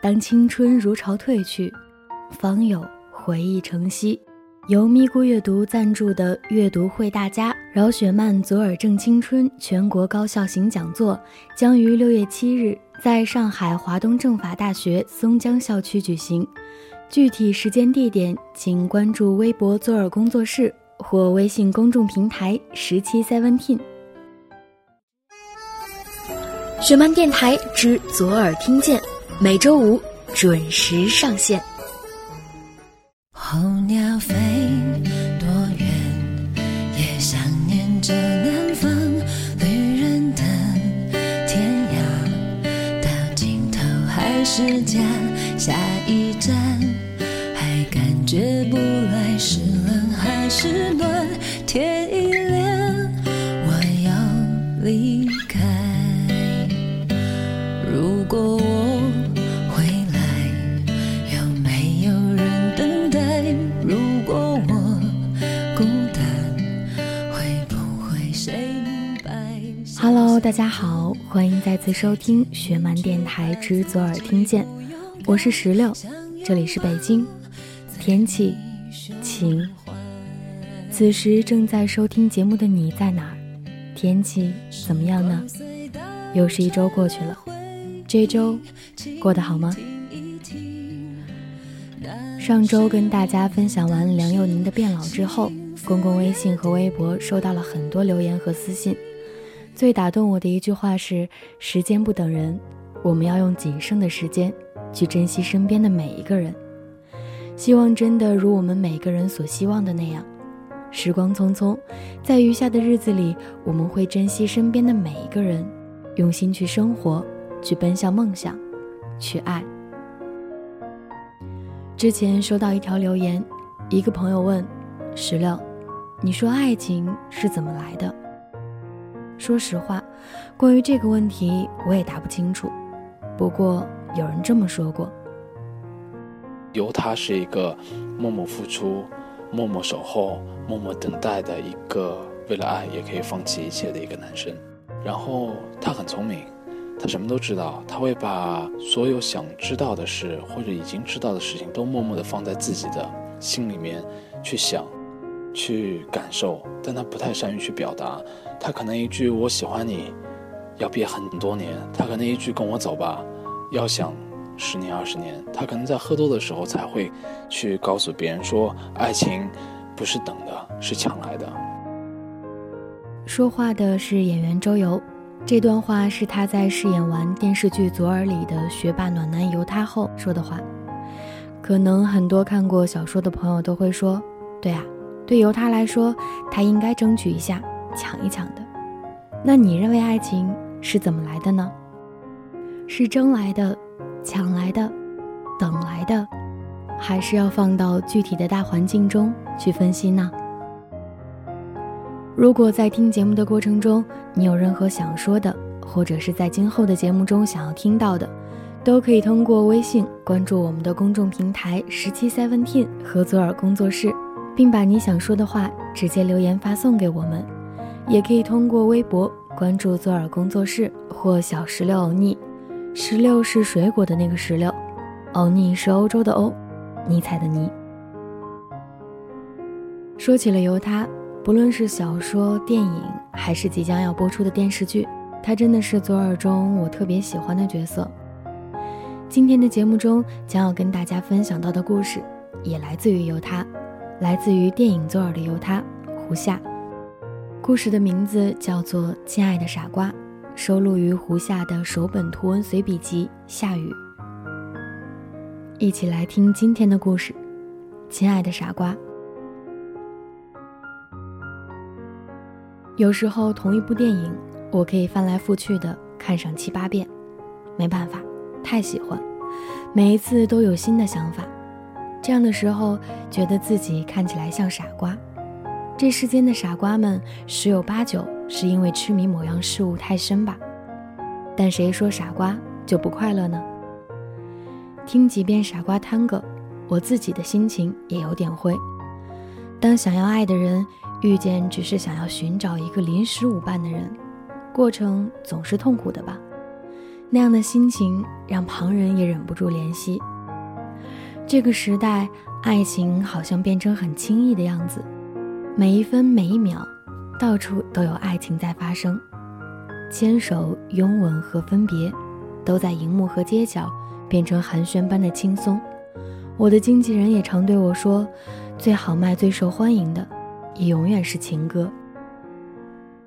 当青春如潮退去，方有回忆成昔。由咪咕阅读赞助的阅读会大家饶雪漫左耳正青春全国高校型讲座将于6月7日在上海华东政法大学松江校区举行，具体时间地点请关注微博左耳工作室或微信公众平台177team。雪漫电台之左耳听见，每周5准时上线。候鸟飞多远，也想念着南方旅人的天涯，到尽头还是家，下一站还感觉不来，是冷还是暖，天一亮我要离开。如果我回来，有没有人等待？如果我孤单，会不会谁明白？ Hello， 大家好，欢迎再次收听雪漫电台之左耳听见，我是16，这里是北京，天气晴。此时正在收听节目的你在哪儿？天气怎么样呢？又是一周过去了，这周过得好吗？上周跟大家分享完梁佑宁的变老之后，公共微信和微博收到了很多留言和私信，最打动我的一句话是：时间不等人，我们要用仅剩的时间去珍惜身边的每一个人。希望真的如我们每个人所希望的那样，时光匆匆，在余下的日子里，我们会珍惜身边的每一个人，用心去生活，去奔向梦想，去爱。之前收到一条留言，一个朋友问16，你说爱情是怎么来的？说实话，关于这个问题我也答不清楚，不过有人这么说过，由他是一个默默付出，默默守候，默默等待的一个为了爱也可以放弃一切的一个男生。然后他很聪明，他什么都知道，他会把所有想知道的事或者已经知道的事情都默默地放在自己的心里面去想去感受，但他不太善于去表达。他可能一句我喜欢你要憋很多年，他可能一句跟我走吧要想10年20年，他可能在喝多的时候才会去告诉别人说爱情不是等的，是抢来的。说话的是演员周游，这段话是他在饰演完电视剧《左耳》里的学霸暖男由他后说的话。可能很多看过小说的朋友都会说，对啊，对由他来说，他应该争取一下，抢一抢的。那你认为爱情是怎么来的呢？是争来的，抢来的，等来的，还是要放到具体的大环境中去分析呢？如果在听节目的过程中，你有任何想说的，或者是在今后的节目中想要听到的，都可以通过微信关注我们的公众平台177team和左耳工作室，并把你想说的话直接留言发送给我们。也可以通过微博关注左耳工作室或小16欧尼，16是水果的那个16，欧尼是欧洲的欧，尼采的尼。说起了由他，不论是小说、电影，还是即将要播出的电视剧，他真的是左耳中我特别喜欢的角色。今天的节目中将要跟大家分享到的故事，也来自于由他，来自于电影《左耳》的由他胡夏。故事的名字叫做《亲爱的傻瓜》，收录于胡夏的首本图文随笔集《夏雨》。一起来听今天的故事，《亲爱的傻瓜》。有时候同一部电影，我可以翻来覆去的看上7、8遍，没办法，太喜欢，每一次都有新的想法。这样的时候，觉得自己看起来像傻瓜。这世间的傻瓜们，10有89是因为痴迷某样事物太深吧。但谁说傻瓜就不快乐呢？听几遍《傻瓜探戈》，我自己的心情也有点灰。当想要爱的人遇见只是想要寻找一个临时舞伴的人，过程总是痛苦的吧。那样的心情让旁人也忍不住怜惜。这个时代，爱情好像变成很轻易的样子，每一分每一秒，到处都有爱情在发生，牵手、拥吻和分别，都在荧幕和街角变成寒暄般的轻松。我的经纪人也常对我说，最好卖最受欢迎的也永远是情歌。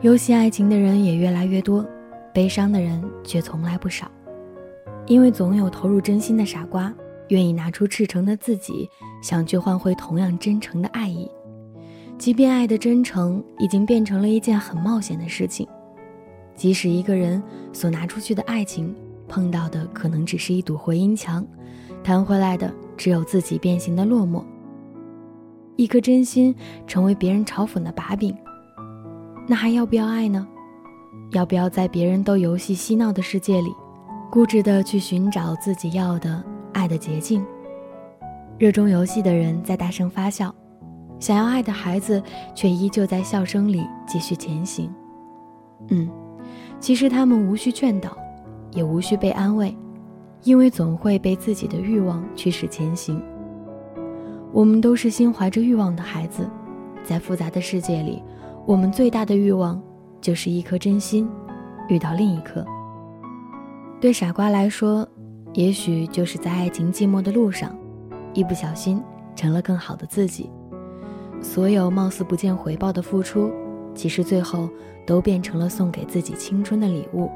游戏爱情的人也越来越多，悲伤的人却从来不少，因为总有投入真心的傻瓜，愿意拿出赤诚的自己，想去换回同样真诚的爱意，即便爱的真诚已经变成了一件很冒险的事情。即使一个人所拿出去的爱情，碰到的可能只是一堵回音墙，弹回来的只有自己变形的落寞。一颗真心成为别人嘲讽的把柄，那还要不要爱呢？要不要在别人都游戏嬉闹的世界里，固执地去寻找自己要的爱的捷径？热衷游戏的人在大声发笑，想要爱的孩子却依旧在笑声里继续前行。其实他们无需劝导，也无需被安慰，因为总会被自己的欲望驱使前行。我们都是心怀着欲望的孩子，在复杂的世界里，我们最大的欲望就是一颗真心遇到另一颗。对傻瓜来说，也许就是在爱情寂寞的路上，一不小心成了更好的自己。所有貌似不见回报的付出，其实最后都变成了送给自己青春的礼物。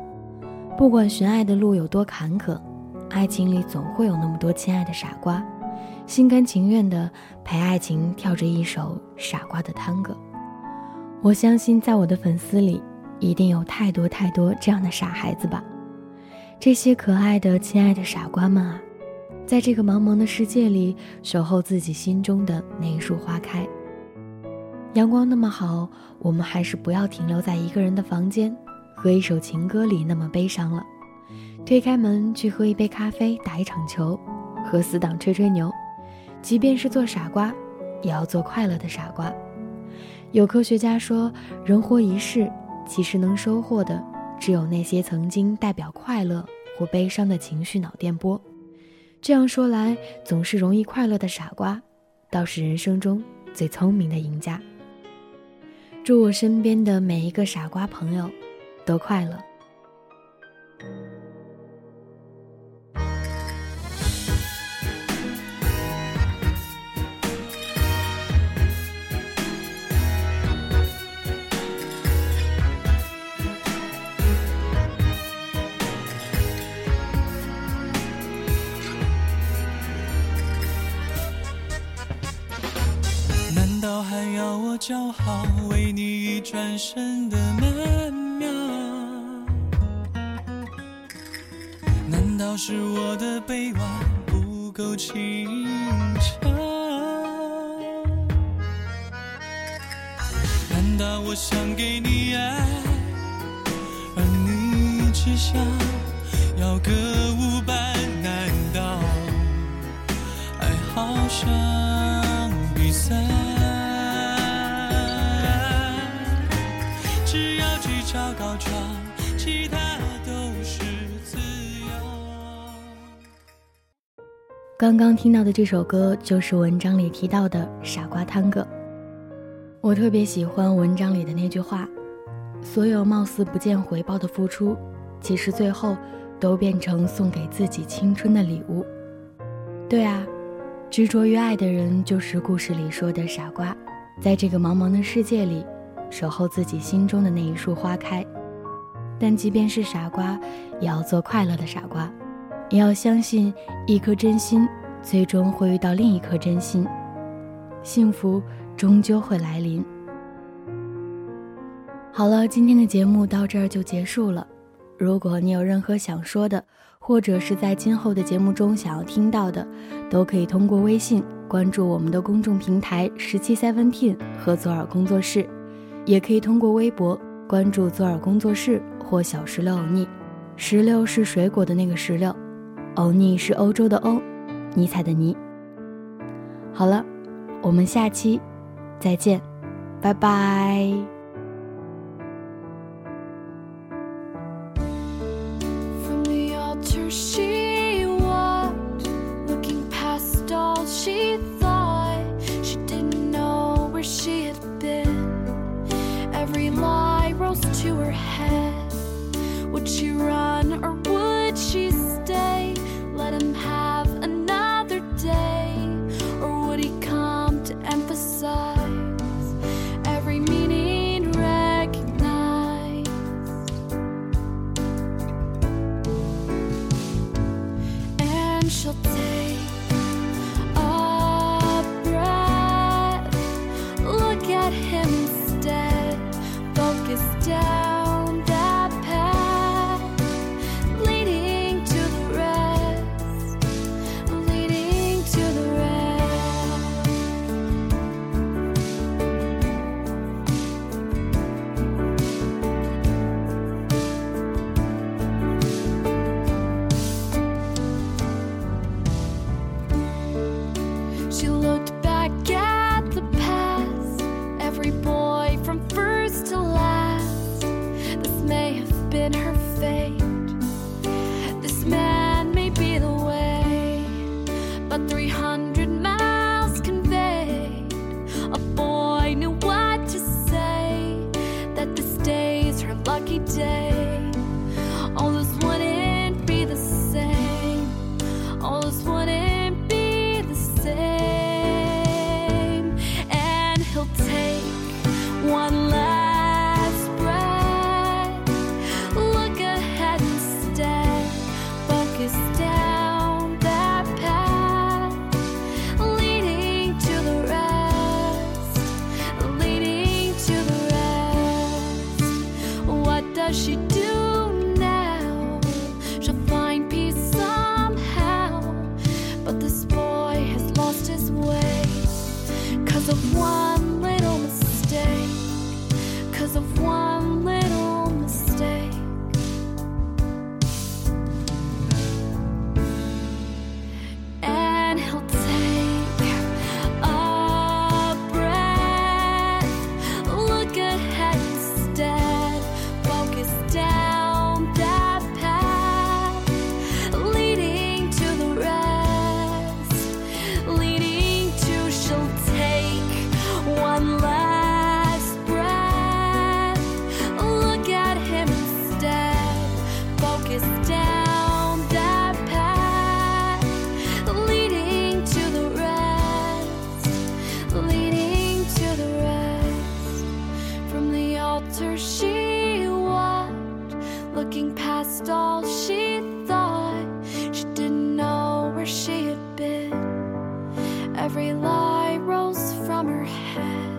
不管寻爱的路有多坎坷，爱情里总会有那么多亲爱的傻瓜，心甘情愿地陪爱情跳着一首傻瓜的探戈。我相信在我的粉丝里一定有太多太多这样的傻孩子吧。这些可爱的亲爱的傻瓜们啊，在这个茫茫的世界里守候自己心中的那一束花开。阳光那么好，我们还是不要停留在一个人的房间和一首情歌里那么悲伤了。推开门去喝一杯咖啡，打一场球，和死党吹吹牛。即便是做傻瓜，也要做快乐的傻瓜。有科学家说，人活一世，其实能收获的只有那些曾经代表快乐或悲伤的情绪脑电波。这样说来，总是容易快乐的傻瓜，倒是人生中最聪明的赢家。祝我身边的每一个傻瓜朋友都快乐。还要我叫好为你转身的曼妙？难道是我的臂弯不够轻巧？难道我想给你爱，而你只想要个舞伴？难道爱好像比赛？高高床，其他都是自由。刚刚听到的这首歌就是文章里提到的傻瓜探戈。我特别喜欢文章里的那句话，所有貌似不见回报的付出，其实最后都变成送给自己青春的礼物。对啊，执着于爱的人就是故事里说的傻瓜，在这个茫茫的世界里守候自己心中的那一束花开。但即便是傻瓜，也要做快乐的傻瓜，也要相信一颗真心最终会遇到另一颗真心，幸福终究会来临。好了，今天的节目到这儿就结束了。如果你有任何想说的，或者是在今后的节目中想要听到的，都可以通过微信关注我们的公众平台 177team 和左耳工作室，也可以通过微博关注左耳工作室或小石榴欧尼。石榴是水果的那个石榴，欧尼是欧洲的欧，尼采的尼。好了，我们下期再见，拜拜。风里 shall take a breath. Look at him instead. Focus down that path leading to the rest, leading to the rest. She looked back at the past, every boy from first to last. This may have been her fate. This man may be the way, but 300 miles conveyed. A boy knew what to say, that this day's her lucky day. All those wouldn't be the same. All those wouldn't be the same. And he'll take one last breath. Look ahead instead. Focus down that path leading to the rest, leading to the rest. What does she do now? She'll find peace somehow. But this boy has lost his way, 'cause of one little mistake. 'Cause of one little mistake. And he'll take a breath. Look ahead instead. Focus down that path leading to the rest, leading to. She'll take one last breath. Look at him instead. Focus down that path leading to the rest, leading to the rest. From the altar she walked, looking past all she thought. She didn't know where she had been. Every lie rose from her head.